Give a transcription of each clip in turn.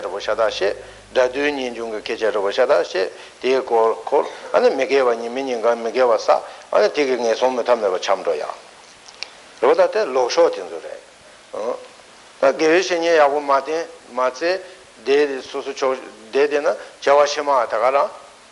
roboshadashi dadunin junga keje roboshadashi de kol kol ana megewa ni meninga megewa sa ana tige nge somme tamne ba chamroya roda te losho tinzure ta geishe ni yabu mate mate de susu cho de de na jawashima tagara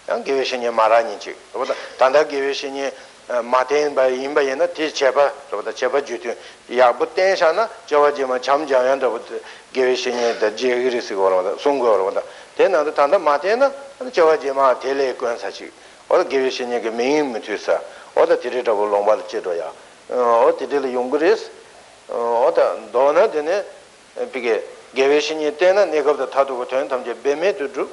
yang geishe ni marani chi roda tanda geishe ni 마텐 바이 임바이나 티체바 로다 체바 주티 야부텐샤나 저와지마 잠자얀다부터 계획신에다 제그리스 걸어다 송거로다 대나도 단다 마텐나 저와지마 델레권 사치 어 계획신에게 메인 무트사 어다 디레더블 롱발 제도야 어 디레 용그리스 어다 도나데네 비게 계획신에 때나 내가부터 타두고 되는 담제 베메두두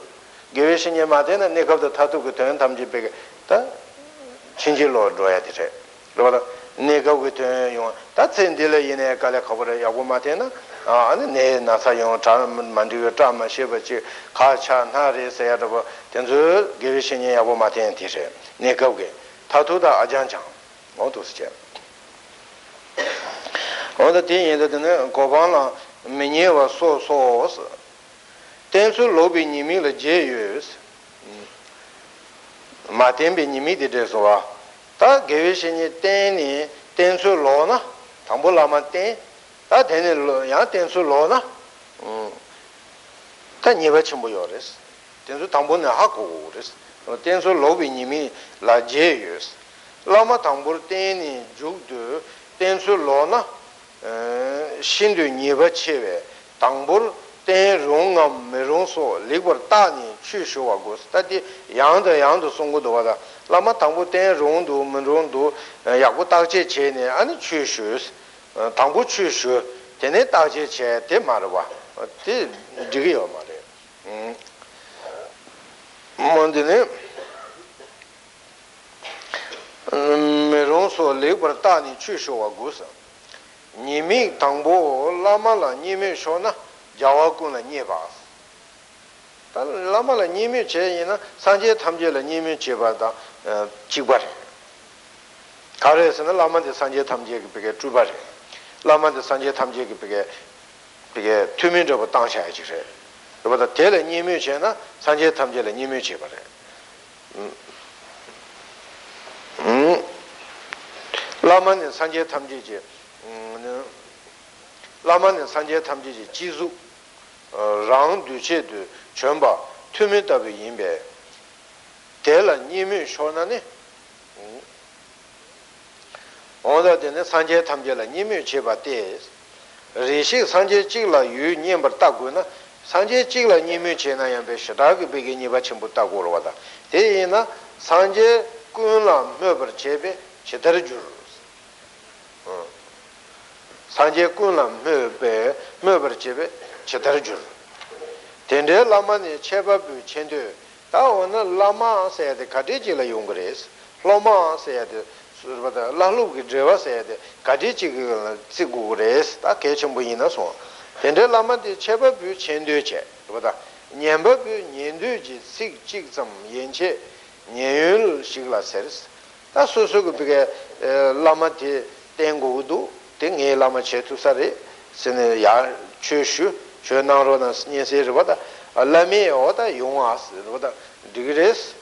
계획신에 마텐나 내가부터 타두고 되는 담제 베게 다 진실로 줘야 되세. 그러다 내가 그때 용 다친들에 이내 갈래 거버려 야고 마테나 아니 내 나사용 참 만들어 참 쉐버지 가차나레세야도 전주 계획신이 야고 마테나 되세. 내가 그게 다도다 아장장 어도스제. 어디 뒤에는 고방라 메뉴와 소소스 텐수 로비님이 제유스 마템비 님이데 데소와 다 개외신이 때니 텐수 로나 담불라만 때다 되는 야 텐수 로나 다 니베치 모여레스 텐수 담보네 하고 그랬어 텐수 로비 님이 라제유스 라마 담불 때니 죽드 텐수 로나 신도 니베치베 담불 ten rung merung so liber tani chi shuwa gos tati yang de songo do wada lama tangbo ten rung do merung do yaku takche che ne ani chi shus tangbo chi shu tene takche che te marwa te digiyo mare mondene merung so liber tani chi shuwa gos nimi tangbo lama la nimi shona 자와군은 니바 달라마라 니미 제이나 산제 탐제라 니미 제바다 직발 가르에서는 라만데 산제 탐제게 비게 주발 라만데 산제 탐제게 비게 투민저부 당샤야지 그래 그보다 대래 니미 제나 산제 탐제라 니미 제바래 라만데 산제 탐제지 라만데 산제 탐제지 지수 랑 두체드 전바 투메답이 임베 데라 님이 쇼나네 어다데네 산제 탐제라 님이 제바데 리식 산제 찍라 유 님버 따고나 산제 찍라 님이 제나야 베시다기 베게 니바 첨부따고로 와다 데이나 산제 꾸라 므버 제베 제대로 줄 산제 꾸라 므베 므버 제베 제대로 줄. 텐데 라마니 제바부 첸데 다오는 라마세야데 가디지라 용그레스. 라마세야데 수르바다 라루기 제와세야데 가디지가 지구그레스. 다 개첨부이나소. 텐데 라마데 제바부 첸데체. 그보다 년바부 년도지 식직점 연체 년율 식라세스. 다 소소급게 라마데 땡고도 땡에 라마체 투사레 세네 야 추슈 최나로는 스니세르보다 알라미오다 용아스보다 디그레스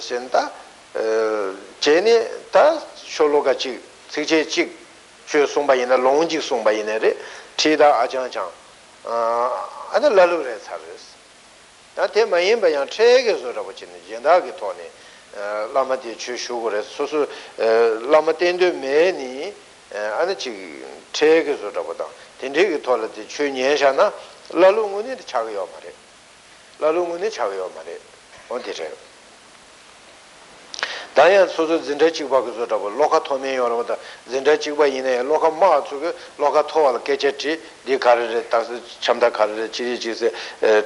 센터 제네타 숄로가치 세제직 최송바이나 롱직 송바이나레 티다 아장장 아들 라루레 사르스 다테 마인바야 체게서라고 짓는 젠다게 토네 라마디 추슈고레 소수 라마텐데 메니 아니지 체게서라고다 딘데기 토라데 추니에샤나 라룽군이 차가요 말해. 라룽군이 차가요 말해. 어디래? 다야 소소 진데치 바고서다 로카 토메 여러분다 진데치 바 이내 로카 마츠고 로카 토알 게제티 디카르레 따스 참다 카르레 지지세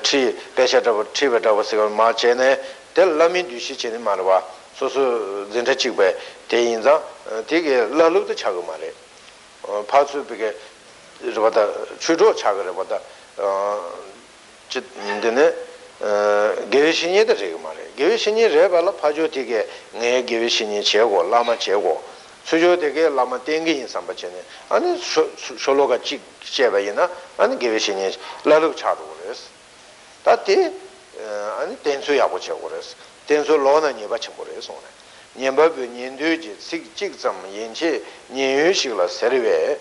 티 베샤다고 티베다고 세가 마체네 델라민 뒤시체네 말와 소소 진데치 바 대인자 되게 라루도 차고 말해. 파츠비게 저보다 주로 차그래보다 짓는데 개외신이들 지금 말해 개외신이 레발라 파주티게 내 개외신이 제고 라마 제고 수조되게 라마 땡기인 삼바체네 아니 솔로가 직 제바이나 아니 개외신이 라루 차도 그랬어 Tati 아니 tenso yabu chakores, tenso lona nyeba chakores one. Nyeba bu nyenduji sik chik zam yenche nyenyu shikla serwe,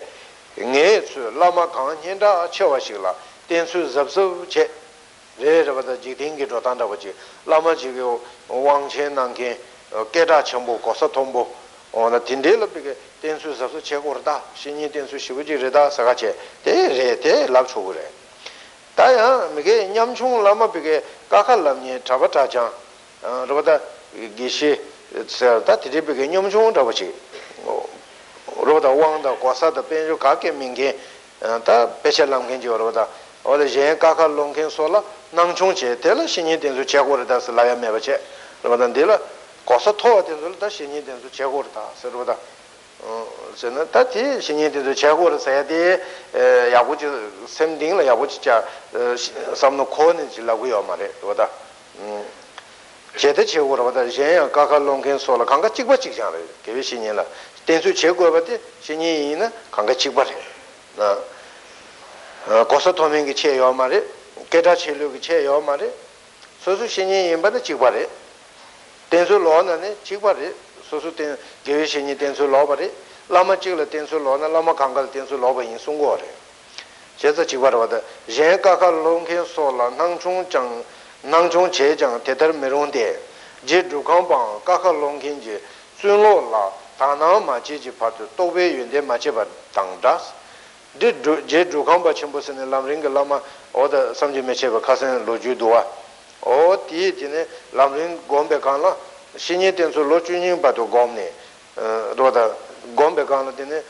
nge su lama kan nyenda chewa shikla, tenso zabsub che, re rabata jikdengi rotanda wachi, lama chikyo wangchen nangken keda chambu kosa tombu, ona tindela peke tenso zabsub che korda, shinyi tenso shikuji reda saka che, te re te lab chukure. 다야 미게 냠충 라마비게 까칼람니 잡아타장 로바다 기시 셀다 드리비게 냠충 잡아치 로바다 왕다 과사다 벤조 가게 민게 다 베샬람겐지 로바다 올제 까칼롱겐 솔라 낭충제 텔라 신이 된수 제고르다스 라야메바체 로바단 딜라 과사토 된수다 신이 된수 제고르다 로바다 저는 다티 신인들도 제고를 해야 돼. 야구지 샘딩을 야구지자 삼노 코는 질라고요 말에. 보다. 제대 제고를 보다 제야 가갈롱겐 소라 강가 찍버 찍잖아. 개비 신인라. 댄수 제고를 받대 신인이는 강가 찍버. 나 고서 도민기 체요 말에. 게다 체력이 체요 말에. 소수 신인이 받대 찍버래. 댄수 로는 찍버래. 소수된 계획신이 된수 로버리 라마 찍을 된수 로나 라마 강갈 된수 로버 인송거래 제자 지바르바다 제가가 롱케 솔라 낭중장 낭중 제장 대달 메론데 제 두강방 가가 롱케지 순로라 다나마 지지 파트 또베 윤데 마체바 당다스 제 두강바 첨보스네 람링가 라마 오다 삼지 메체바 카센 로주도아 오 디디네 람링 곰베 간라 신이 된수 로주님 봐도 곰네 로다 곰베 간데네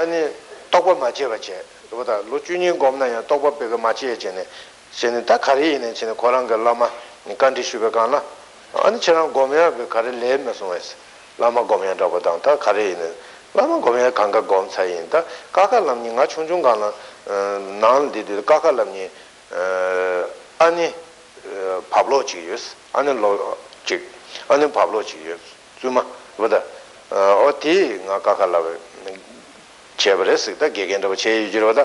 아니 떡밥 맞지 맞지 로다 로주님 곰나야 떡밥 배가 맞지에제네 신이 다 가리네 신이 고랑 걸라마 니칸디슈베 간나 아니 저랑 곰이야 그 가리레 메소에스 라마 곰이야 더보다 다 가리네 라마 곰이야 강가 곰 사이인다 까깔람니가 충중 간나 난디디 까깔람니 아니 파블로치스 아니 로직 아니 파블로치 주마 보다 어디 나가갈라베 제브레스다 개겐다 제유지로다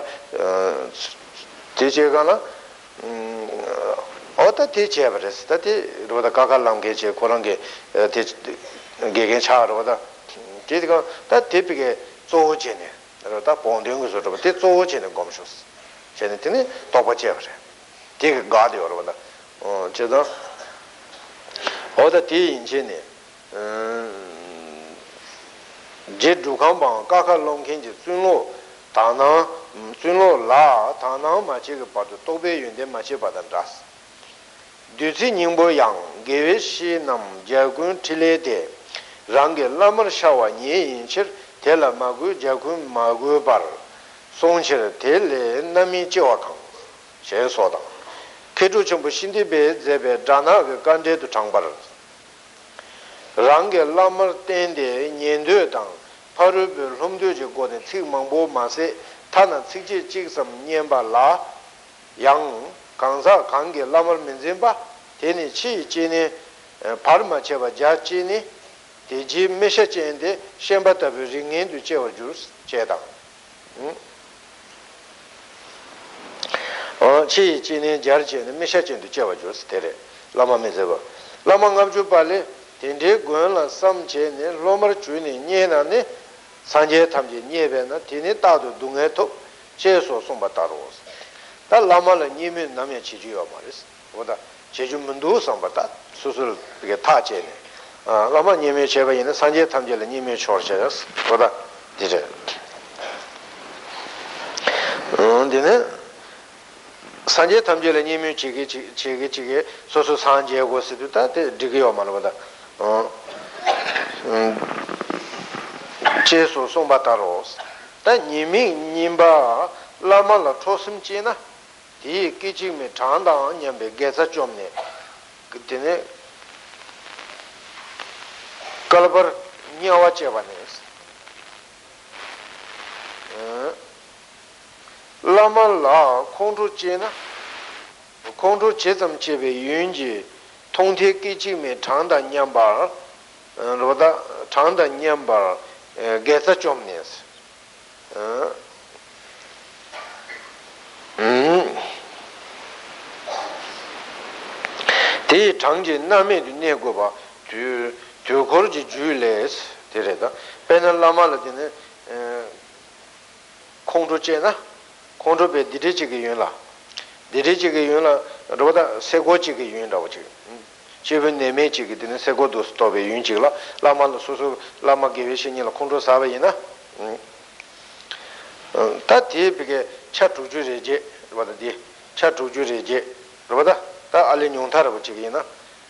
제제가나 어디 제브레스다 로다 가갈람게 제 고랑게 개겐 차로다 제가 다 대비게 조제네 다 본등으로서 대 조제는 검소스 제네티니 도바제브레 되게 가디오로다 제가 어다 뒤에 인제네 제두강방 까칼롱겐지 순로 다나 순로 라 다나 마치게 봐도 도배윤데 마치 받았다스 뒤지 님보양 게외시 남 자군 틀레데 랑게 라머 샤와니 인실 텔라마구 자군 마구 발 송실 텔레 남이 지와강 제소다 계주 정부 신디베 제베 다나 그 간제도 장발 랑게 라머 텐데 년도당 파르블 홈도지 고데 칙망보 마세 타나 칙지 칙섬 년발라 양 강사 강게 라머 민진바 데니 치 지니 파르마 제바 자치니 데지 메셔체인데 셴바타 버징엔 두체어 주스 제다 치 지니 자르체는 메셔체도 제바 주스 데레 라마 메제바 라마 감주 발레 텐데 고연라 삼체네 로머 주니 녜나네 산제 탐제 녜베나 테네 따도 둥에토 제소 송바타로스 다 라마라 녜메 남에 지지요 말스 보다 제주문도 송바타 수술 되게 타제네 아 라마 녜메 제바이네 산제 탐제라 녜메 초르제스 보다 디제 온데네 산제 탐제를 님이 지게 소소 산제고 쓰다 되게요 말보다 제소 송바타로스 다 님이 님바 라마라 초심지나 이 끼지미 장당 님베 게사 좀네 그때네 갈버 니와 제바네스 라마라 공주제나 공주제점 제베 윤지 통태 끼지미 장다 냠바 로다 장다 냠바 게사 좀네스 Te Changji Name di Negoba, tu corgi Jules, Tereda, Penal Lamaladine Condocena, Condobe di Regigayula, di Regigayula, Roda Segoci Yundaoci, Chiven Nemeci, di Segodo Stove Yunjila, Lama Susu, Lama Givishin, Condo Savina, Tati, perché Chatu Jurege, Roda di Chatu Jurege, Roda. Alle Nuntara Vicina,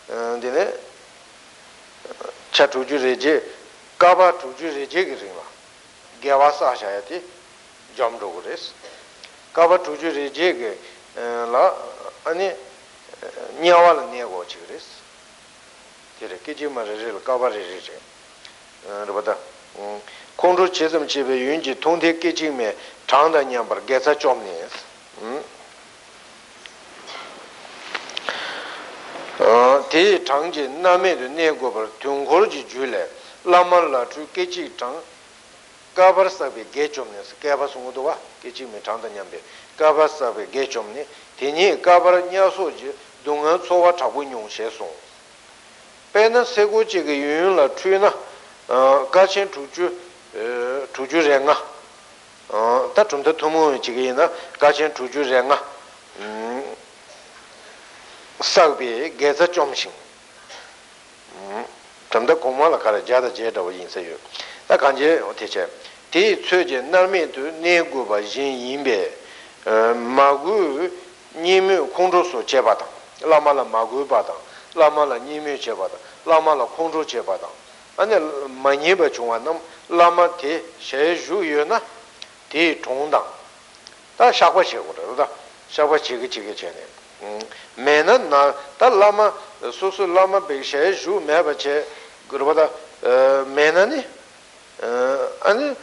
Dine Chatu Jurege, Gaba to Jurejigirima, Gavasa Shayati, Jam Dogres, Gaba to Jurejig, La Ani Niaval Niago Chigris, Tirekiji Marajil, Gaba Rege, Rabata, Kondo Chism Chibi Yunji, Tunde Kijime, Tanda Nyamber, Gesa Chomnes. Te Changji Name di Negoba, Tuncorgi Jule, Lamalla, True Kechi Tang, Gabar Sabe Gechomnes, Gabasumudova, Kechi Metandanyambe, Gabar Sabe Gechomni, Tini Gabar Nyasoji, Dungan Sova Tabunyong Sheson. Pena Segoci Yun la Trina, Gachen Tuju Renga, Tatum the Tumu Chigina, Gachen Tuju Renga. Salve, Gaza Chomshin. Tanda Kumala Karajada Jeda in Sayu. La Kanje or teacher. Te Tsuja Nami to Neguba Jin Yimbe Magu Nimu Kondoso Chebata. Lamala Magu Bata. Lamala Nimu Chebata. Lamala Kondo Chebata. And Maniba Chuanam Lama Te Sheju Yuna Te Tondang. Ta Shakwa Shekuda. Shakwa Chiki Chiki Chene. Mena na ta lama susu lama beshe ju meba che gurbada mena ni ani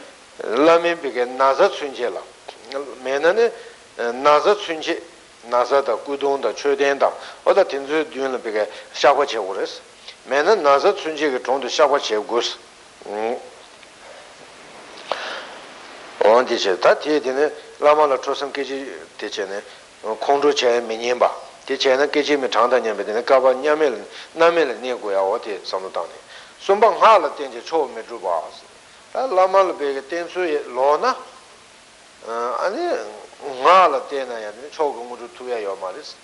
lame bige nazat sunje la mena ni nazat sunje nazata gudonda chödenda oda tinzu dünle bige shaqwa che gures mena nazat sunje ge tondu shaqwa che gus on dice ta ti dine lama la chosam keji te chene Kondro Chen Minimba, the China Kijimi Tandanya, the Gaba Yamil, Namil Niguya, what is Samutani. Sumbang Hala Tinja told me to bars. Lamal Big Tinsu Lona and Hala Tena and Chogamudu Tuya Yomaris.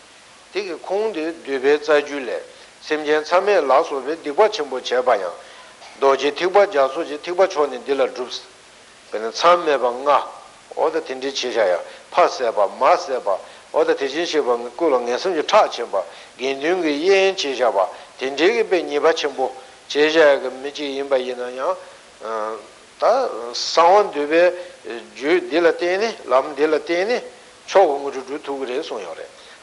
Take a Kondi Dubeza Jule, Simjan Same Lasso with Dibachimbo Chebayan, Doji Tiba Jasuji Tibachon in Dilla Droops, Benetsame Banga, or the Tindi Chishaya, Paseba, Maseba. Oda Tijin Shibang Kulong and Sunday Tachimba, Gindungi Yen Chijaba, Tinjigi Ben Yibachimbo, Chija Miji Yimba Yinaya, Sound Dube Ju Dilatini, Lam Dilatini, Chogu to Resonore,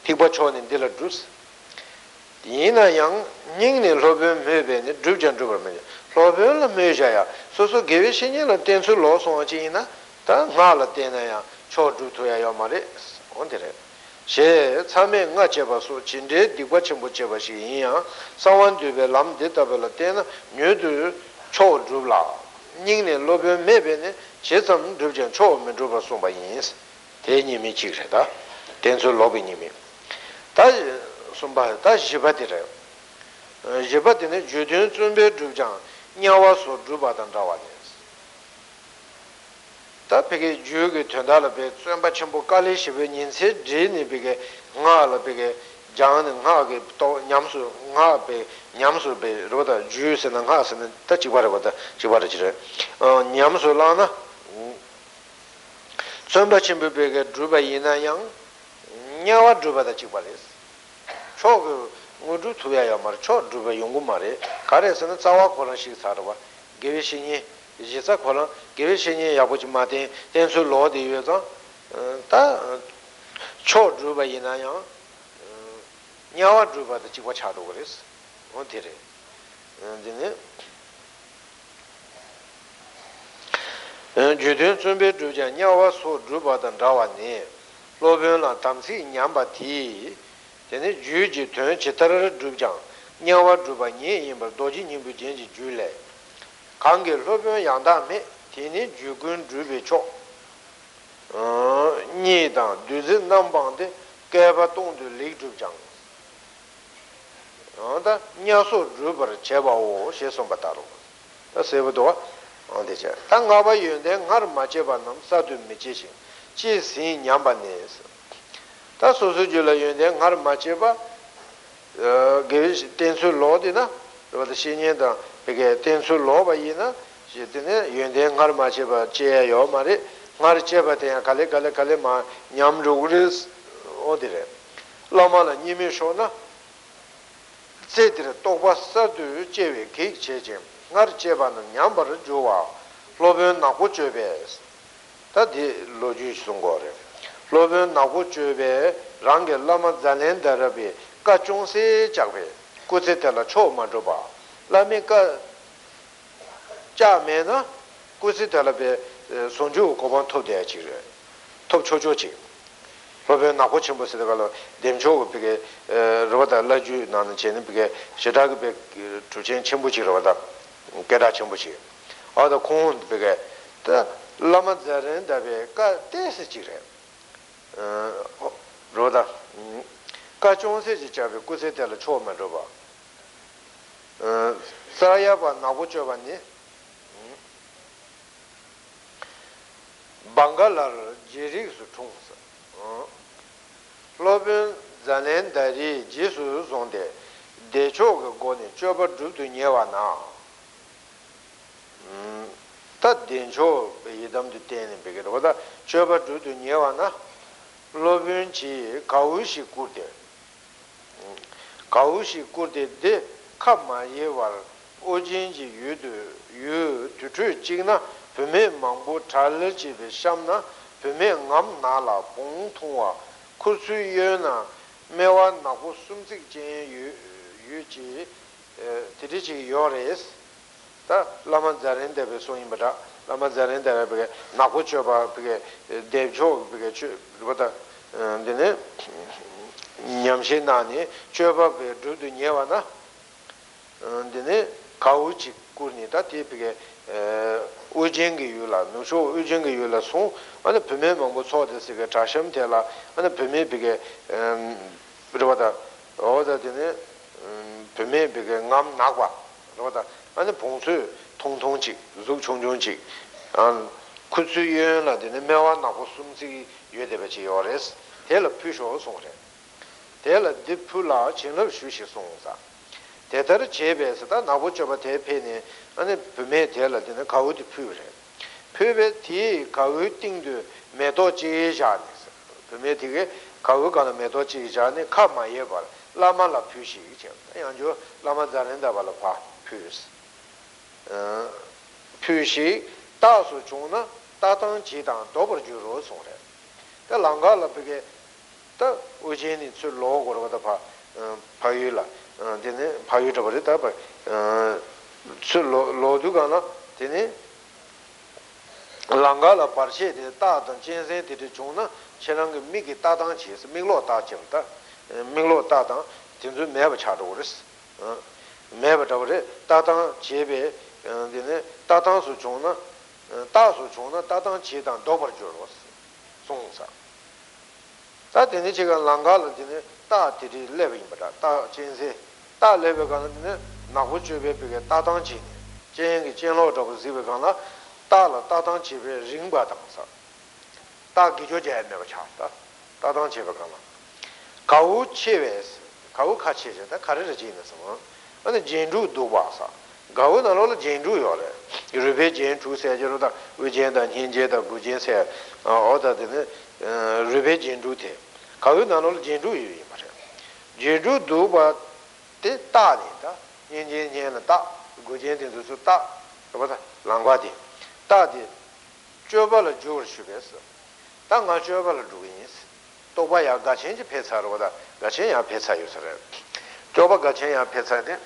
Tibachon in Dilatrus, Dina Yang, Ningni Robin Mubin, Drujan Druberman, Robin Mujaya, Soso Givishin and Tensu Los on China, Tan Malatina, Chodu to Yayomaris, on the She Tame Nachebasu Chinde di Wachimbuchebashi Sawan Dube Lam de Tabelatina Nudu Cho Drubla Ningni Lobe Mebene Chesam Drujan Cho Medruba Sumba Yins Tenimi Chireta Tensu Lobinimi Taj Sumba Tajibatire Jibatine Judin Sumbe Drujan Nyawaso Drubatan Dawades Tapeke Jugi Tandala Bed, Samba Chambokali, Shivenin said, Jenny Big, Nala Big, Jan and Hagi, Yamsu, Nabe, Yamsu Bay, Roda, Jews and Hass and Tachi Water, Chivarachi, Yamsu Lana, Samba Chimbig, Druba Yina Yang, Nyawa Druba the Chivalis. Chog Mudu to Yamar, Chog Druba Yungumare, Kares and Sawakona Shizarwa, Givishini. Jisa Kola, Givishini Yabuchi Martin, Tensu Lord the Yuza, Cho Druba Yinaya, Nyawa Druba the Chiwachadoris, on Tire. And Judin Sumbe Druja, Nyawa so Druba than Rawani, Lobuna Tamsi Nyambati, then Juji turned Chitara Drujan, Nyawa Druba Ni, but Doji Nibujenji Jule. Kangi Lobun Yandame, Tini Jugun Drubicho Nidan, Duzin Nambande, Gabaton de Lake Drujang. onda nyaso rubar cheba o she somba taro ta seba do onde che tanga ba yende ngar ma cheba nam sadu meche chi sin nyamba ne ta sosu jula yende ngar ma cheba ge tenso lo de na de shinye da ge tenso lo ba yina je tene yende ngar ma cheba che yo mari ngar cheba te kale kale kale ma nyam rugres odire lama la nyime shona Cetera, togba sadu chewe kik chechem, ngar cheba nam nyambar juwa, lobyon naku chebe, tadi loju sungore. Lobyon naku chebe, rangi lama zanen darabi, ka chungse chakbe, kusetela cho ma juba. Lami ka cha me na, kusetela be sunju koban top dea chigre, top cho cho chigre. Robin Nakuchim was developed, Demcho Pig, Roda Laju, Nan Chen Pig, Shedag Pig, Truchen Chimbuchi Roda, Gera Chimbuchi. Other Kond Pig, the Lama Zaren, the Tessichire Roda Kachon Sichabi, Kusetel Choman Roba Sarayaba Nakuchovani Bangalar Jirik Sutunsa. Lobin Zanen Dari Jesu Zonde, De Chog Goni, Choba Drutu Nyevana. Tat Dencho, Yedam de Tene Pegada, Choba Drutu Nyevana, Lobin Chi, Kaushi Kurte. Kaushi Kurte de Kama Yeval, Ojinji Yudu, Yu Tutu Chigna, Pume Mambu Talachi Vishamna. Pime ngam nala pong tongwa kursu yu na mewa naku sumsik jen yu chi tiri chi yores ta lama zaren debe soyin bada lama zaren debe bige naku choba bige dev chog bige bata dine nyamshi nani choba bige drudu nyewa na dine kawu chi kurni ta ti bige 우징기 유라 노쇼 우징기 유라 송 아니 범에 뭐 소데스게 자심 되라 아니 범에 비게 그러다 어다더니 범에 비게 남 나과 그러다 아니 봉수 통통직 종종직 안 쿠츠유라더니 매와 나고 숨지 예대베지 요레스 텔라 푸쇼 송레 텔라 디풀라 진럽 쉬시 송사 대다르 제베에서다 나고쳐봐 대패니 아니 붐에 대할라든가 가우디 푸레 푸베 티 가우팅도 메도지자니스 붐에 되게 가우가나 메도지자니 카마예 발 라마라 푸시 이제 양조 라마자는다 발파 푸스 푸시 다수 중나 다당 지당 더버주로 송래 그 랑가라 그게 또 우진이 출로 걸어다 봐 파유라 dine payu chabari taba tsu lodu gana dine langa la parche dine tatang jensen dine chungna chenangi miki tatang chesi minglo tatang tinzu meba chadu uris meba chabari tatang chebe dine tatang su chungna tatang chedang dobar juros songsa ta dine chiga langa la dine 다들이 레벨입니다. 다 진세 다 레벨 가는데 나고 주변에 비게 다당지 진행이 진로적으로 집에 가나 다라 다당지 집에 링바당사 다 기조제에 내가 찾다 다당지 집에 가나 가우치베스 가우카치에다 가르르지 있어서 근데 진주 도바사 가우나로 진주 요래 유럽에 진주 세제로다 의제다 현제다 부제세 어다드는 유럽에 진주테 가우 나노를 진주 유이 말이야. 진주 도바 때 따니다. 인진진의 따 고진진도 따. 그보다 랑과디. 따디 줘벌을 줄 수겠어. 땅가 줘벌을 주인스. 도바야 가친지 폐사로다. 가친야 폐사요서래. 줘바 가친야 폐사네.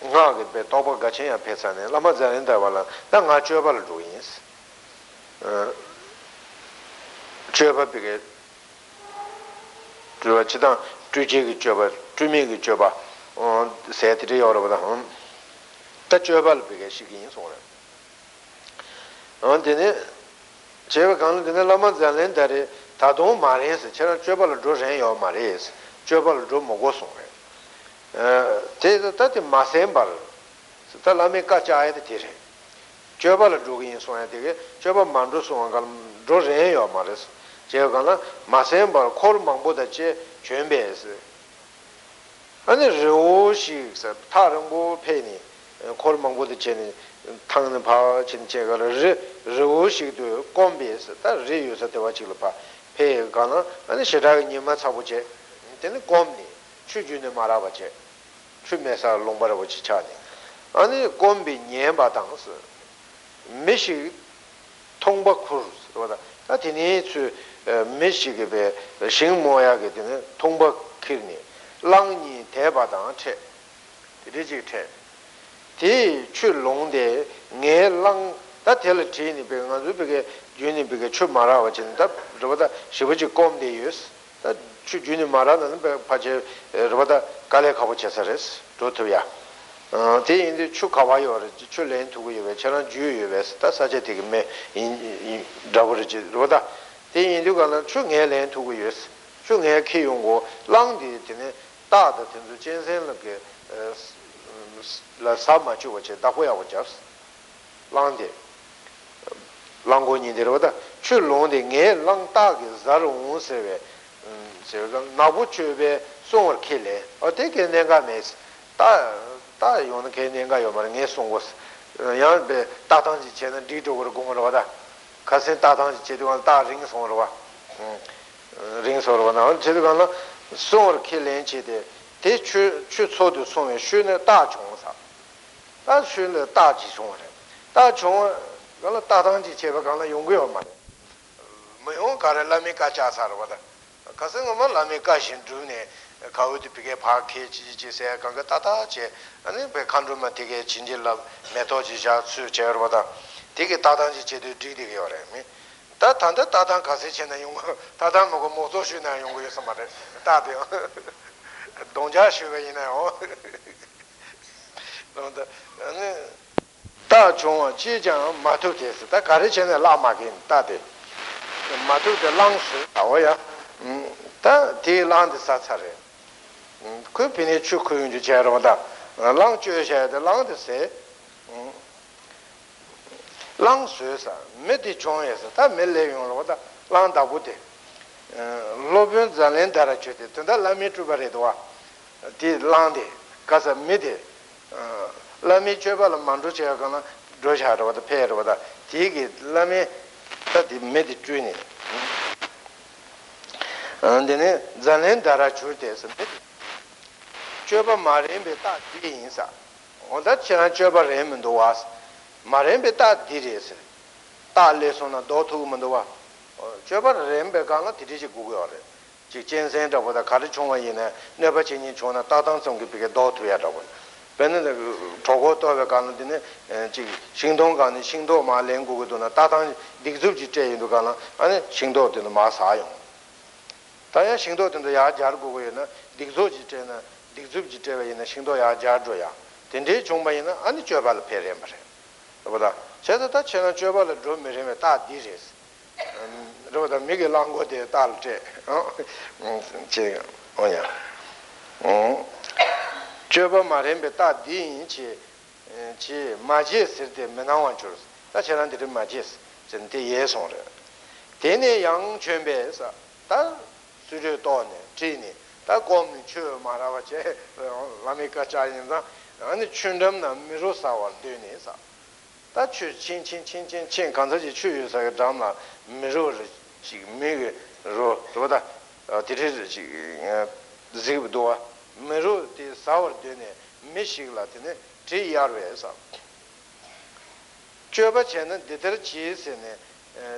나게 배 도바 가친야 폐사네. 라마자는다 발라. 땅가 줘벌을 주인스. 줘바 비게 주어치당 주제기 줘봐 주미기 줘봐 세트리 여러분다 다 줘발 비게 시기인 소래 언데네 제가 가는 데는 라마 잘렌다리 다도 말해서 제가 줘발을 줘서 해요 말해서 줘발을 좀 먹었어 Tati masembar, talameka chayat tiri. Chobal drugin soan tiri, chobal mandu soan gal drozen yo maris. Chegana masembar kol mangboda che chönbes. Ani roshi sa tarango peni kol mangboda cheni tangna pa chen chegal roshi do kombes ta riyu sa tewa chilpa. Pe gana ani shirag nima chabuche. Tene komni chujune marabache. Mesa lombara vocichani. Ani gombi niemba dance. Mishi tomba curse. That in each Michigan, Shing Moyag, Tomba Kirni, Langni Tebadan Che, Rigite. Tea Chulong de Ne Lang, that tell Chini being a duplicate, Juni Big Chumaravach, and that Robata, she would comb the use. That Juni Maran Pache Robata. Kale kabu chesares, rotuya. Ti indi chu kawayo, chu len tu yuwe, cheran ju yuwe, ta saje tiki me in daburiji roda. Ti indi kalan chu nge len tu yuwe, chu nge ki yungo, lang di tine, ta da tinzu jensen lage la sama chu wache, dahoya wachaps. Lang di, lango nindi roda, chu long di nge lang ta ki zaru unsewe, nabu chuwe, sōng kīlē, o tē kē nēngā mēs, tā yōng kē nēngā yō mara ngē sōng wōs, yāng bē tātāng jī chē nā dī tō kō rō gōng rō wadā, kā sēn tātāng jī chē tō kāna tā rīng sōng rō wadā, chē tō kāna sōng kīlē chē tē, tē chū tsō tō sōng yō, shū nē tā chōng sā, tā shū nē tā jī sōng rē, tā chōng, kāna tātāng jī chē bā kāna yōng kē yō mara, mē yōng kā rē lā mē kā chā sā rō wadā, kā sēn kā mā lā mē kā shīn tū nē, 가우디 비게 파케 지지세 강가 따다제 아니 배 간루마 되게 진질라 메토지자 수 제어보다 되게 따단지 제도 뒤되게 오래미 다 단다 따단 가세 전에 용 따단 먹고 모조슈나 용고에서 말해 따대요 동자 쉬어이나요 그런데 아니 따종 지장 마토데스 다 가르치는 라마긴 따대 마토데 랑스 아오야 다 디란드 사차레 그 비니 축구인지 제로다 랑주셔야데 랑드세 랑스에서 메디존에서 다 멜레용으로다 랑다부데 로변 잘렌다라 쳇데 던다 라미투바레도와 디 랑데 가서 메디 라미쳬발 만두체가나 도샤로다 페르보다 디기 라미 다디 메디트니 안데네 잘렌다라 쳇데서 Chöba marimbe ta diri insa. Onda chena chöba remendo was. Marimbe ta diri se. Ta lesona dotu mendo wa. Chöba rembe kana diri ji gugore. Ji jensen da boda kari chongwa yine neba cheni chona ta dang song ge bige dotu ya da bo. Benne de togo to be kana dine ji shingdong kana shingdo ma leng gugu do na ta dang digzub ji che yindo kana ane shingdo de ma sa yong. Ta ya shingdo de ya jar gugu yena digzub ji che na digzub jitevayina shingdoya jadroya tende chongbayina ani chobal peremre roda cheda ta chena chobal dro mereme ta dires roda mege lango de talte che onya choba marembe ta din che majes de menawan churs ta chena de majes tende yesonre tene yang chembe sa ta suje tone chini 다 고민 추 말아와제 라미카 차인다 아니 춘담나 미로사와 되네사 다추 친친친친친 간서지 추유사가 담나 미로지 미게 로다 디르지 지브도아 미로티 사워 되네 미시글라티네 지야르에사 쳬바체는 디더지세네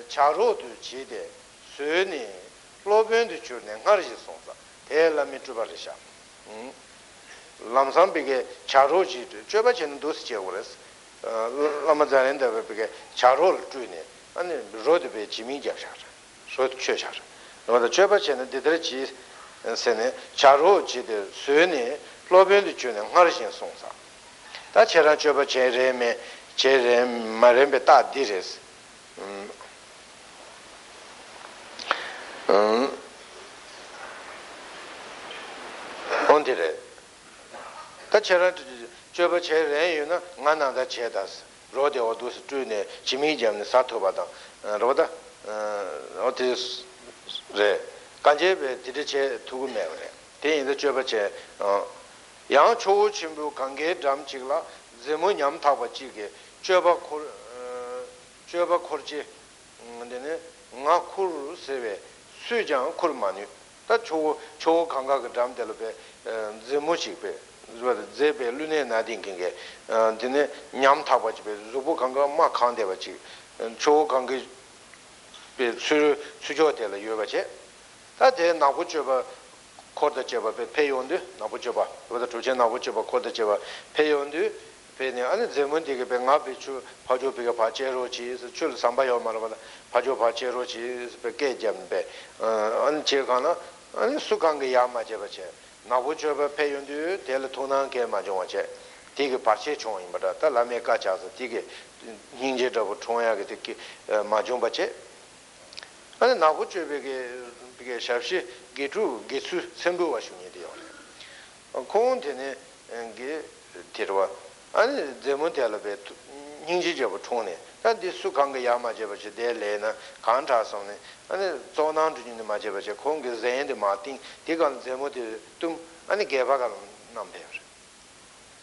차로도 지데 스니 로변도 줄네 가르지 송사 Elami Tubarisha. Lamsam became Charoji, Chobach and Duschiores, Lamazarenda became Charol Tune, and Rode be Jimmy Jashar, Shot Cheshar. Now the Chobach and the Dredges and Sene, Charoji, the Sune, Lobin Tune, and Harshin Sonsa. That's Chera Chobach, Cherem, Marembeta, Dires. 제베 룬에 나딘게 드네 냠타바지베 조보강가 마칸데바지 조강게 베츠 추조텔라 요바체 다데 나부츠바 코르다체바 페욘드 나부츠바 보다 조제 나부츠바 코르다체바 페욘드 페네 아니 제문디게 베가비추 바조비가 바체로치 출 삼바요 말바다 바조 바체로치 베게잼베 안 제가나 아니 수강게 야마제바체 나부처바 페윤드 델토난게 마종어체 되게 바체 총이마다 달라메가 자서 되게 닝제도 총야게 되게 마종바체 아니 나부처베게 비게 샤시 게투 게수 선도와시니 돼요 콘테네 게 데르와 아니 데모텔베 닝제제부 총네 단디 수강게 야마제바체 델레나 간타선네 아니 조난드니 마제바체 콩게 젠데 마틴 디간 제모데 툼 아니 게바가 남베요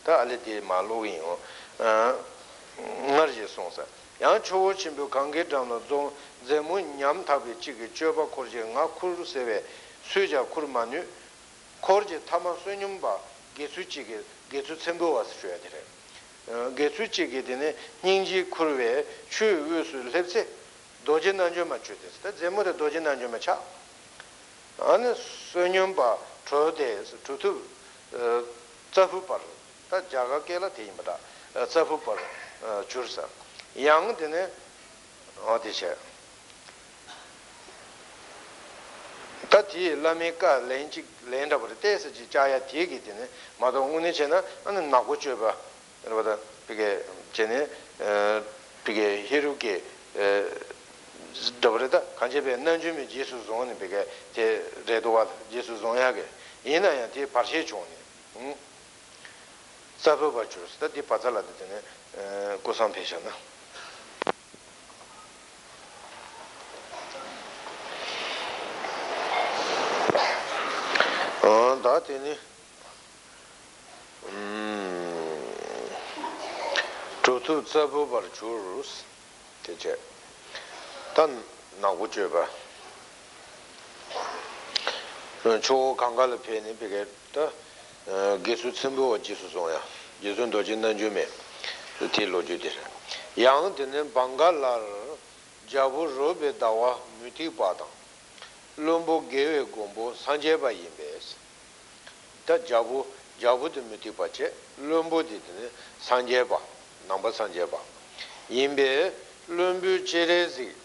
다 알레디 말로이요 너지 송사 양 초월 친구 관계 담노 조 제모 냠탑이 지게 쳬바 코르제가 쿠르세베 수자 쿠르마뉴 코르제 타마 수님바 게수치게 게수 쳔보 와서 줘야 돼 게수치게 되네 닝지 쿠르베 추 우수 렙세 도진 난조 맞추듯 다 제모데 도진 난조 맞차 아니 수님바 초데스 투투 자후파 다 자가케라 팀바다 자후파 줄사 양드네 어디셔 다티 라메카 렌지 렌다버테스지 자야 티기드네 마동우니체나 안 나고쳐바 여러분들 그게 전에 그게 히루게 더버다 간제베 난주미 예수 존에 베게 제 레도와 예수 존야게 이나야 티 파시 존이 사바바 줄스다 티 파살라데네 고상 페샤나 다티니 조투 사바바 줄스 대체 단 나고져봐. 저 강가를 배는 비게다. 계수 첨부 지수송야. 예전도 진단 주매. 틸로주들. 양드는 방갈라 자부로베 다와 뮤티바다. 롬보 게웨 곰보 산제바이베스. 다 자부도 뮤티바체 롬보디드는 산제바. 남바 산제바. 임베 롬뷰 제레지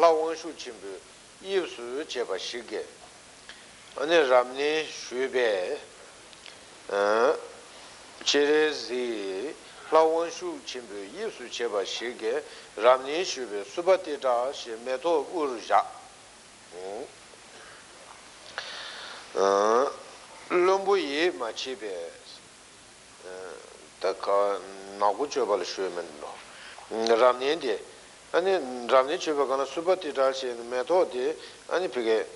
라원수 침부 입수 제바 시게 아니 람니 슈베 제레지 라원수 침부 입수 제바 시게 람니 슈베 수바티다 시메도 우르자 롬부이 마치베 다카 나고쳐발 슈멘노 람니인데 아니 람니 주바가나 수바티다시 메토디 아니 비게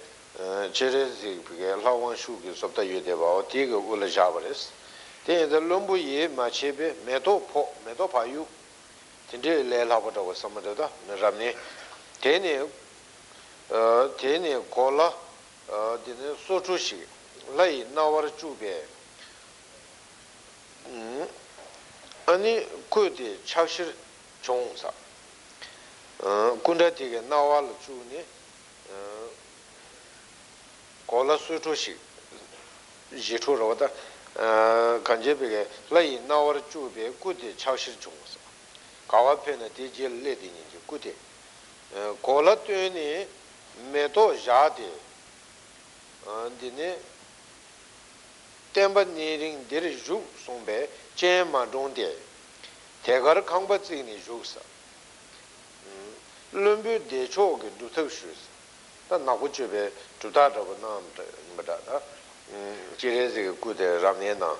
제레지 비게 라원슈기 섭다 유데바오 디게 올라자버스 데데 롬부이 마체베 메토포 메토파유 진데 레라바도 섬데다 람니 데니 콜라 데니 소추시 라이 나와르 주베 아니 코디 차시 종사 군다티게 나와르 주니 콜라수토시 지토로다 간제베게 라이 나와르 주베 꾸디 차시 중서 가와페네 디질 레디니지 꾸디 콜라트니 메토 자데 안디네 템바니링 데르 주 송베 제마 동데 대가르 강바지니 주서 lumbu de cho ge du tau shu da na gu ju be du da da na ma da da ji re ji gu de ram ne na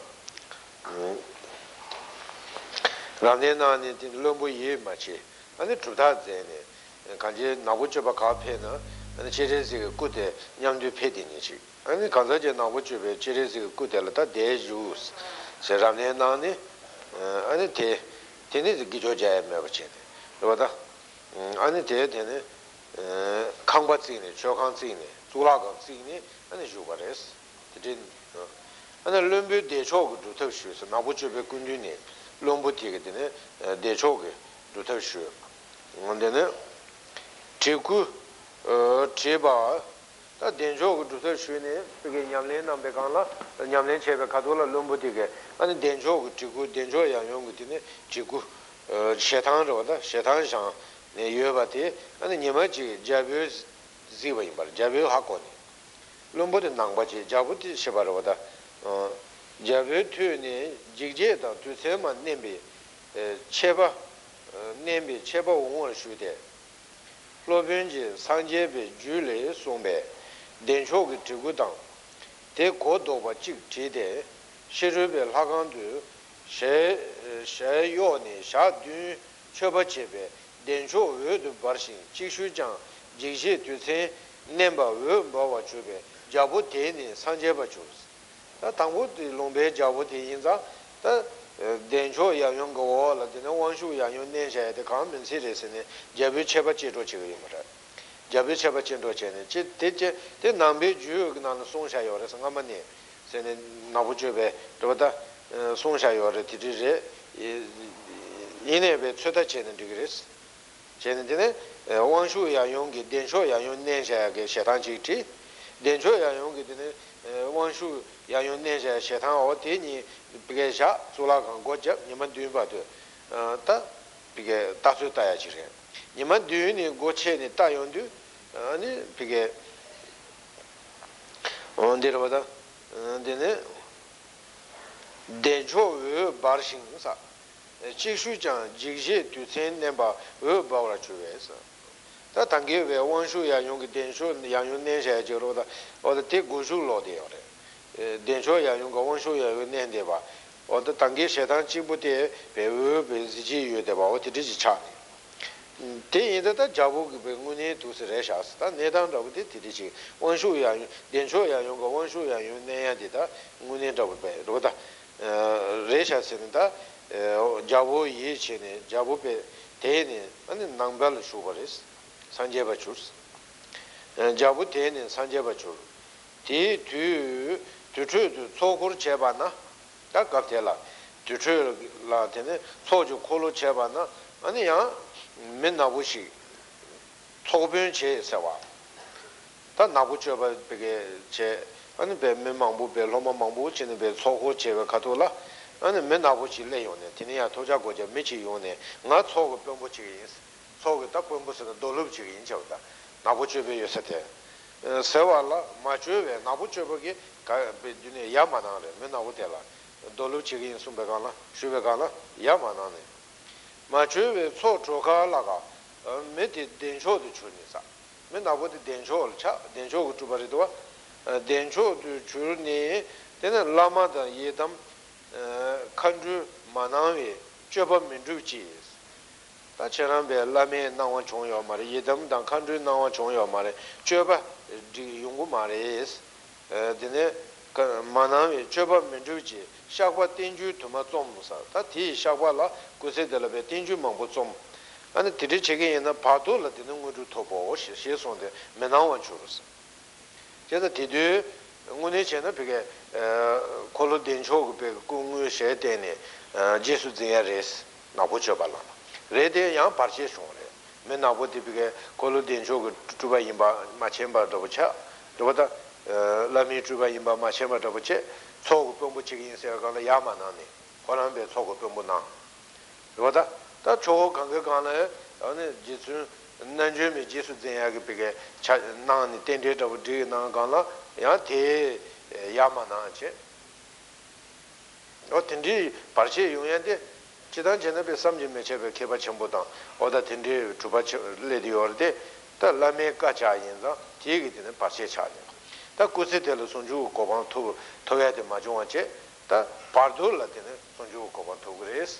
다 파르둘라 되네 손주 고바토 그레스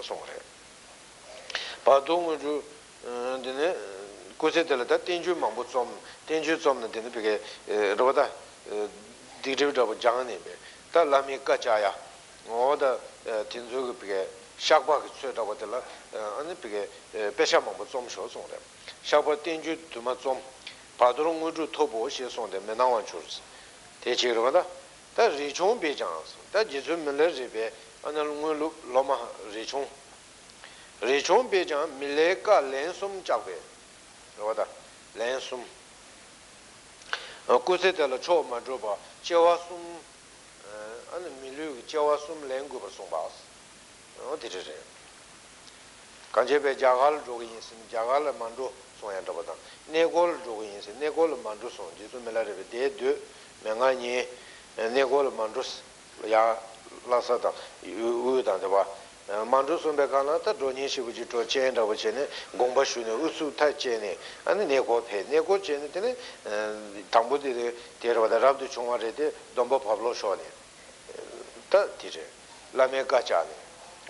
송레 파도무주 되네 고세들다 텐주 망보 좀 텐주 좀는 되네 비게 로다 디르브다 장네 다 라미카 자야 오다 텐주 비게 샤과 쯧다 버들라 아니 비게 배샤 망보 좀 쇼송레 샤바 텐주 두마 좀 파도무주 토보 시송데 메나완 주스 대체로다 다 리총 배장스 다 지준 밀레지베 안알웅을 로마 리총 리총 배장 밀레카 렌숨 잡베 로다 렌숨 고세텔로 초마 줘봐 제와숨 안 밀루 제와숨 랭고 버송바스 어디르제 간제베 자갈 조기 있음 자갈 만도 송야다보다 네골 조기 있음 네골 만도 송 지준 밀레베 데드 명아니 네골 만두스 야 라사다 우다데바 만두스 베카나타 도니시부지 토첸다부체네 공바슈네 우수타체네 아니 네고페 네고체네네 담보데 데르바다 랍도 총아레데 돔바 파블로쇼네 타 디제 라메가차네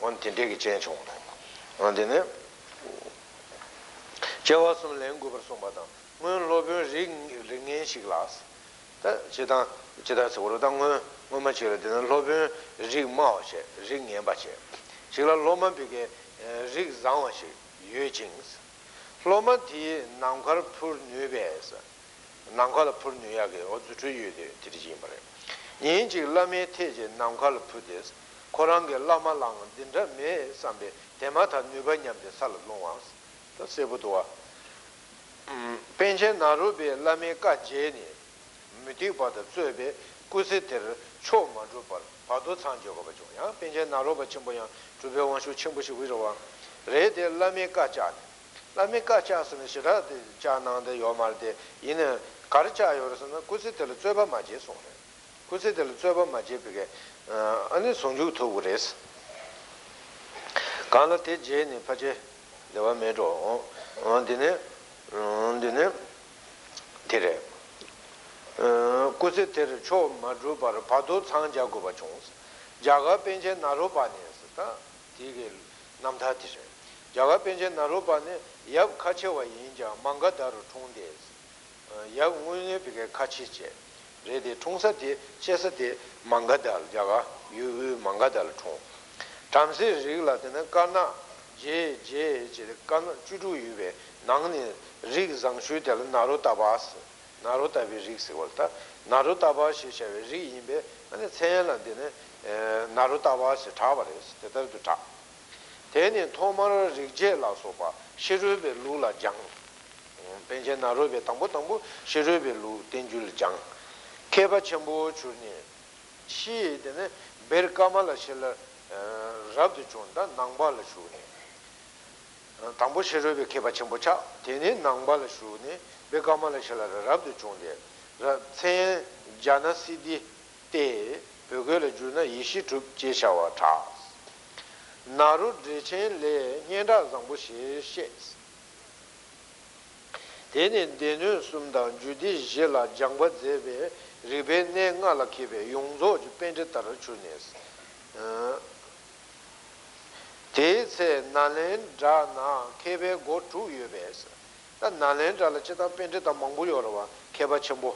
온텐데기 첸총네 온데네 제와숨 랭고버송바다 문 로베 링 링엔시글라스 다 제단 제다서 오르당은 뭐만 지르든 로빈 리마오체 링년바체 제가 로만 비게 리장원시 유징스 로마티 남갈 풀뉴베스 남갈 풀뉴야게 어주주유데 드리지 말에 니인지 라메테제 남갈 풀데스 코랑게 라마랑 딘데 메 삼베 데마타 뉴바냠데 살롱왕스 더 세부도아 벤제 나루베 라메카 제니 미디바다 쯔베 고세테르 초마조바 바도 산조고바조야 벤제 나로바 침보야 주베원슈 침부시 위로와 레데 라메카차 라메카차스는 시라데 자나데 요말데 이네 가르차요르스는 고세테르 쯔바 마제송네 고세테르 쯔바 마제비게 아니 송주토 그레스 간라테 제네 파제 레와메로 온디네 테레 고세테르 초 마주바르 파도 창자고바 총스 자가 벤제 나로바니스다 디게 남다티세 자가 벤제 나로바니 야 카체와 인자 망가다로 총데스 야 운에 비게 카치체 레데 총사티 체사티 망가달 자가 유 망가달 총 잠시 리글라테나 까나 제제 까나 주주 유베 나니 리그장슈텔 나로타바스 나로타 비직스 볼타 나로타바 시샤베지 임베 아니 체연한테네 나로타바 시타바레스 데더도타 테니 토마르 리제라소바 시르베 루라장 벤제 나로베 당보 시르베 루 텐줄장 케바 쳔보 주니 시데네 베르카마라 셀라 잡드 존다 낭발라 주니 당보 시르베 케바 쳔보차 테니 낭발라 주니 베가마라 샬라 라브드 촌데 라체 자나시디 테 베거르 주나 이시 줍 제샤와 타 나루 드체레 녜다 장부시 셰스 데네 데뉴 숨다 주디 젤라 장바 제베 리베네 나라 키베 용조 주펜데 따르 추네스 데세 나렌 자나 케베 고투 유베스 나는 잘했다 벤데다 망부여라 개바첨보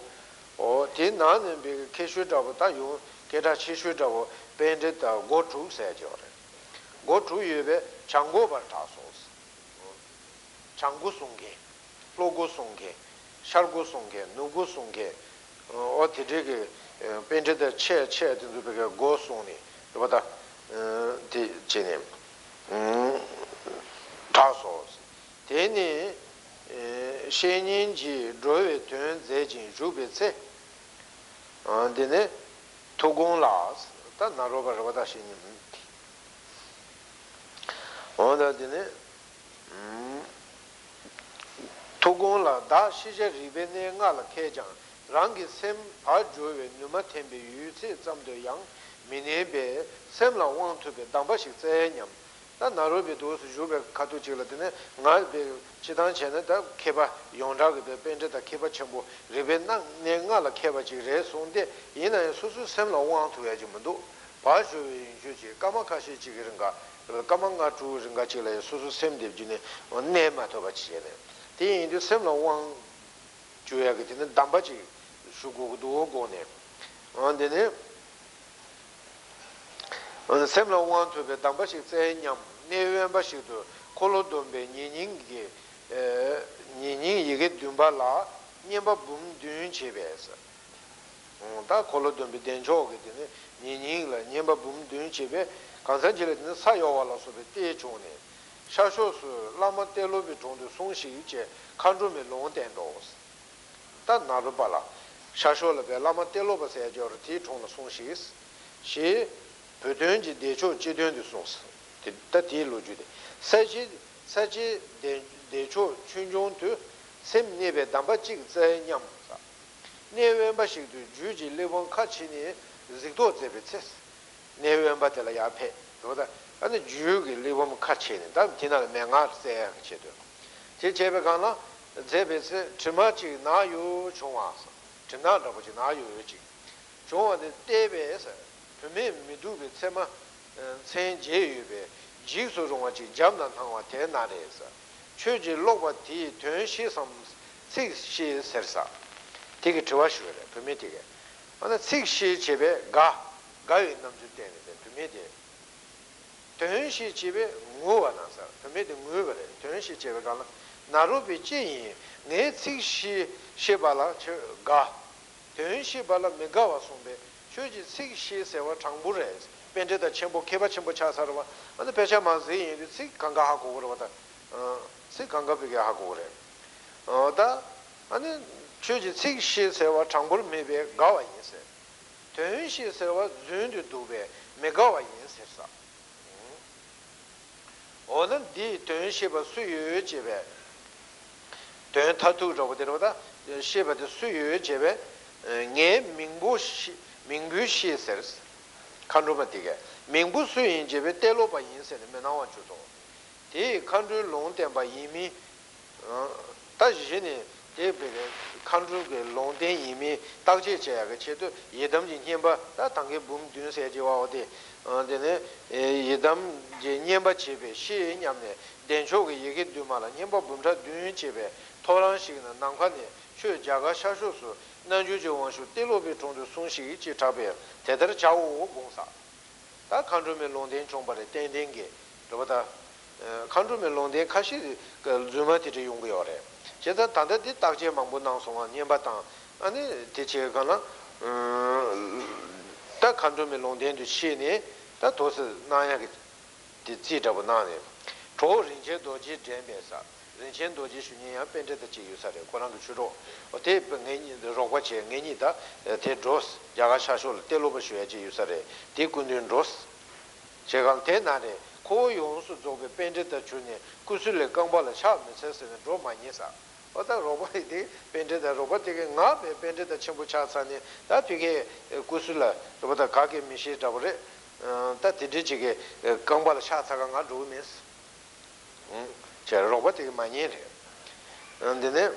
어 디나는 비 개슈다보다 요 개다 치슈다보 벤데다 고투 세죠레 고투 예베 장고바타소스 장고송게 로고송게 샬고송게 누고송게 어 디게 벤데다 체체 된도베가 고송니 보다 디 제네 타소스 데니 신인지 로베튼 제진 주베세 안데네 토곤라스 다 나로바르바다 신인 온다데네 토곤라 다시제 리베네 나라 케장 랑게 셈 아조에 누마템베 유세 잠도 양 미네베 셈라 원투베 담바식 제냠 나 나로비 도스 주베 카투지글드네 나비 지단체네 다 케바 용락의 벤제다 케바 첨부 레벤나 내가라 케바지 레손데 이나 수수 셈라 왕투야지문도 바주 주지 까마카시 지그런가 까망가 주른가 지래 수수 셈데 주네 원내 마토바치네 디인도 셈라 왕 주야게는 담바지 수고도 고네 안데네 semla one to be dambashi zenyam, nevenbashi to Colodombe, Niningi, Nini Dumbala, Nimba Bum Dun Chibes. That Colodombe Denjog, Niningla, Nimba Bum Dun Chibe, Consangel Sayolas of the Techone, Shashos, Lamatello Biton, the Sonshi, Kandrum Long Dendos. That Narubala, Shashola, Lamatello was a majority on the Sonshis. She Pudunji decho chidun sons, tati lujude. Saji decho chunjon to sem neve dambachi zenyam. Nevemba shik to juji levon kachini zikdo zebetes. Nevemba tela yape. And the jugi levon kachini, that dinner mengar zeh chedu. Tichebekana, zebes, chimachi nayu chongas, chinada which nayu ching. Chon the debes. Mi dubbi tsema tsen je yube, jikso rongwa chi jamdan tangwa ten naresa, choji lokwa ti tun shi sam tsik shi sersa, tiki chiwa shuere, pimi tiki. Ana tsik shi chebe ga yu namzu tenete, pimi tiki. Tun shi chebe nguwa nasa, pimi tiki nguwa re, tun shi chebe gana, narubi chi yin, ne tsik shi shibala ga, tun shibala me gawa sumbe, Choji sik shi sewa changbu reis, bende da chenpo, keba chenpo cha sarwa, ane pecha mazi yin, sik ganga haku gore wata, sik ganga pika haku gore. Da, ane choji sik shi sewa changbu mebe gawa yin se, ten shi sewa zundu dube me gawa yin se sa. Onan di ten sheba suyu jebe, ten tatu rabu dira wata, sheba di suyu jebe, nge mingbu shi, Mingbu shi sers, kandruma tiga. Mingbu su yin jebe telo pa yin sene menawa chuto. Ti kandru long ten pa yimi, ta jini, te bege kandru ge long ten yimi, takje chaya ge chetu, yedam ji nyemba, ta tangi bum dun se jiwa ode, dene yedam ji nyemba chebe, shi nyamne, dencho ge yege dumala, nyemba bumcha dun chebe, toran shikna nangka ne, shu jaga shashu su, nanju je wanshu telo be chongdu songshi chi chabe tedar chawo gongsa ta khandru me longden chongbare tenden ge robata khandru me longden khashi zuma ti yong yo re jeda tanda ti takje mangbo nang songa nyemba tang ani ti che kana ta khandru me longden du shi ne ta tos na ya ge ti chi da na ne tho rinje doji jembe sa rinchen doji shunye ya pente da chi yu sa re koran du churo ote ngeni rogwa che ngeni da te dros jaga shashol te loba shue chi yu sa re te kundun dros che gang te na re ko yon su zobe pente da chune kusule gangba la cha me se se ro ma ni sa oda rogwa de pente da rogwa te ge nga be pente da chimbu cha sa ne da pige kusula rogwa da ka ge mi she da bore ta te de chi ge gangba la cha sa ga ro me c'è roba di maniera andene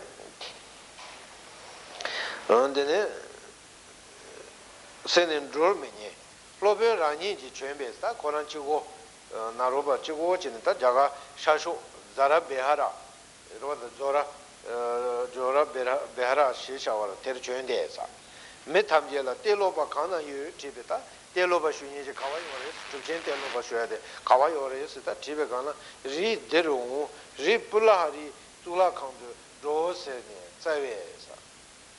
se ne dormenie proprio rani di chembesta corancigo na roba cigo cinta jaga shasho zara behara roda zora behara shisha wala ter chende sa me tamjela teloba kana yu tibeta teloba shunye je kawai ore tujen teloba shuade kawai ore sita tibe kana ri deru ri pulari tula khando dose ne tsawe sa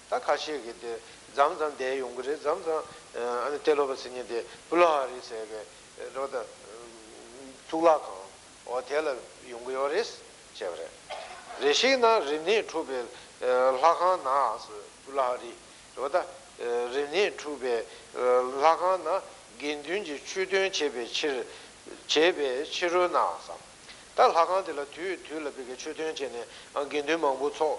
ta kashi ge de zamzam de yongre zamzam an teloba sinye de pulari se ge roda tula kha hotel yongores chevre reshina rimni thubel laha nas pulari roda rimni chube laga na gendunji chudun chebe chiru na sa ta laga de la tu la bege chudun chene gendun mangbu tso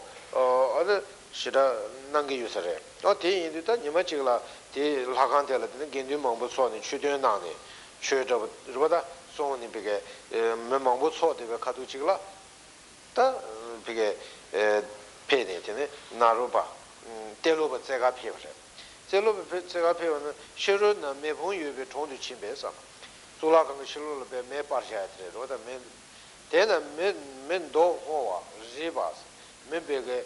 ada shira nangi yusare o te yindu ta nima chigla te laga de la gendun mangbu tso ne chudun na ne chudun rupata song ni bige memang bu so de kadu chigla ta bige pe de tene naruba telo ba zega pe ba telo ba zega pe na shiro na me bon yu be tong de chin be sa zula ka shiro be me par sha de ro da me de na me men do ho wa ji ba me bige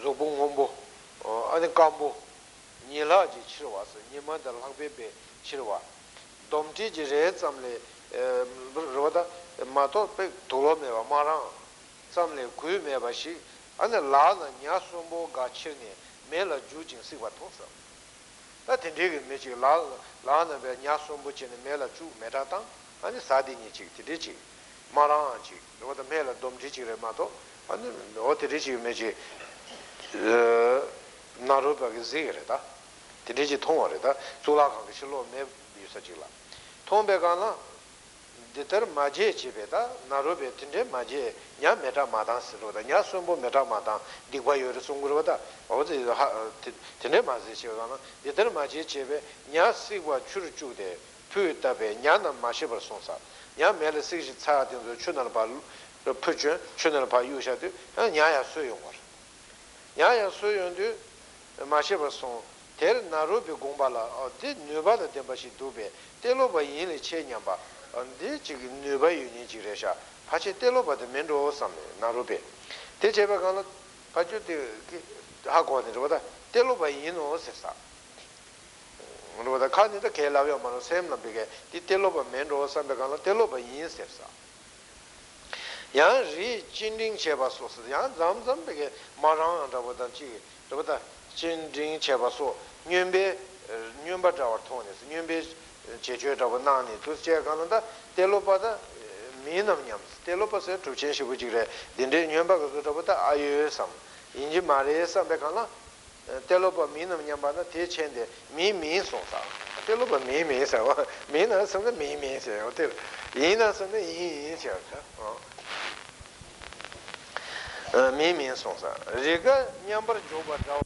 zo bon gombo ane kambo ni la ji chirwa sa ni ma da la be be chirwa domti ji re samle roda mato pe tolo me va mara samle ku me va shi ana la na nya sombo ga chine me la ju jin si va to sa ta te de me ji la la na be nya sombo chine me la ju me ta ta ani sa di ni chi ti de chi mara chi roda me la domti ji re mato ani o te de ji me ji na ro ba ge zi re ta te de ji thong re ta zu la ka shi lo me bi sa ji la Tombe gana deter maje chibeta narobe tinde maje nya meta madan siroda nya sombo meta madan digwa yore sungurwada ozi tinde maje chibana deter maje chibe nya sigwa churchude pyuta be nya na mashibar sonsa nya mele sigji cha de chunal ba pujun chunal ba yusha de nya ya soyong war nya ya soyong de mashibar son ter narobe gombala de nubala de bashi dube Telo ba yin le che nyamba, andi chigi nuba yuni chigre sha, pachi telo ba de mendo osam narube. Te cheba gana, pachi te hako ne rwada, telo ba yin ose sa. Rwada ka nida ke lawe amano sem na bige, ti telo ba mendo osam be gana, telo ba yin se sa. Yang ri chinding cheba so sa, yang zam zam bige marang rwada chigi, rwada chinding cheba so, nyumbe, nyumba dawar tones, nyumbe, 제주에 잡은 나니 도시에 가는다 텔로바다 미남냠 텔로바서 주체시 부지래 딘데 녀바가 잡다 아유섬 인지 마레서 백하나 텔로바 미남냠바다 대체인데 미미송사 텔로바 미미서 미나서는 미미서 어때 이나서는 이이셔 미미송사 제가 냠버 줘봐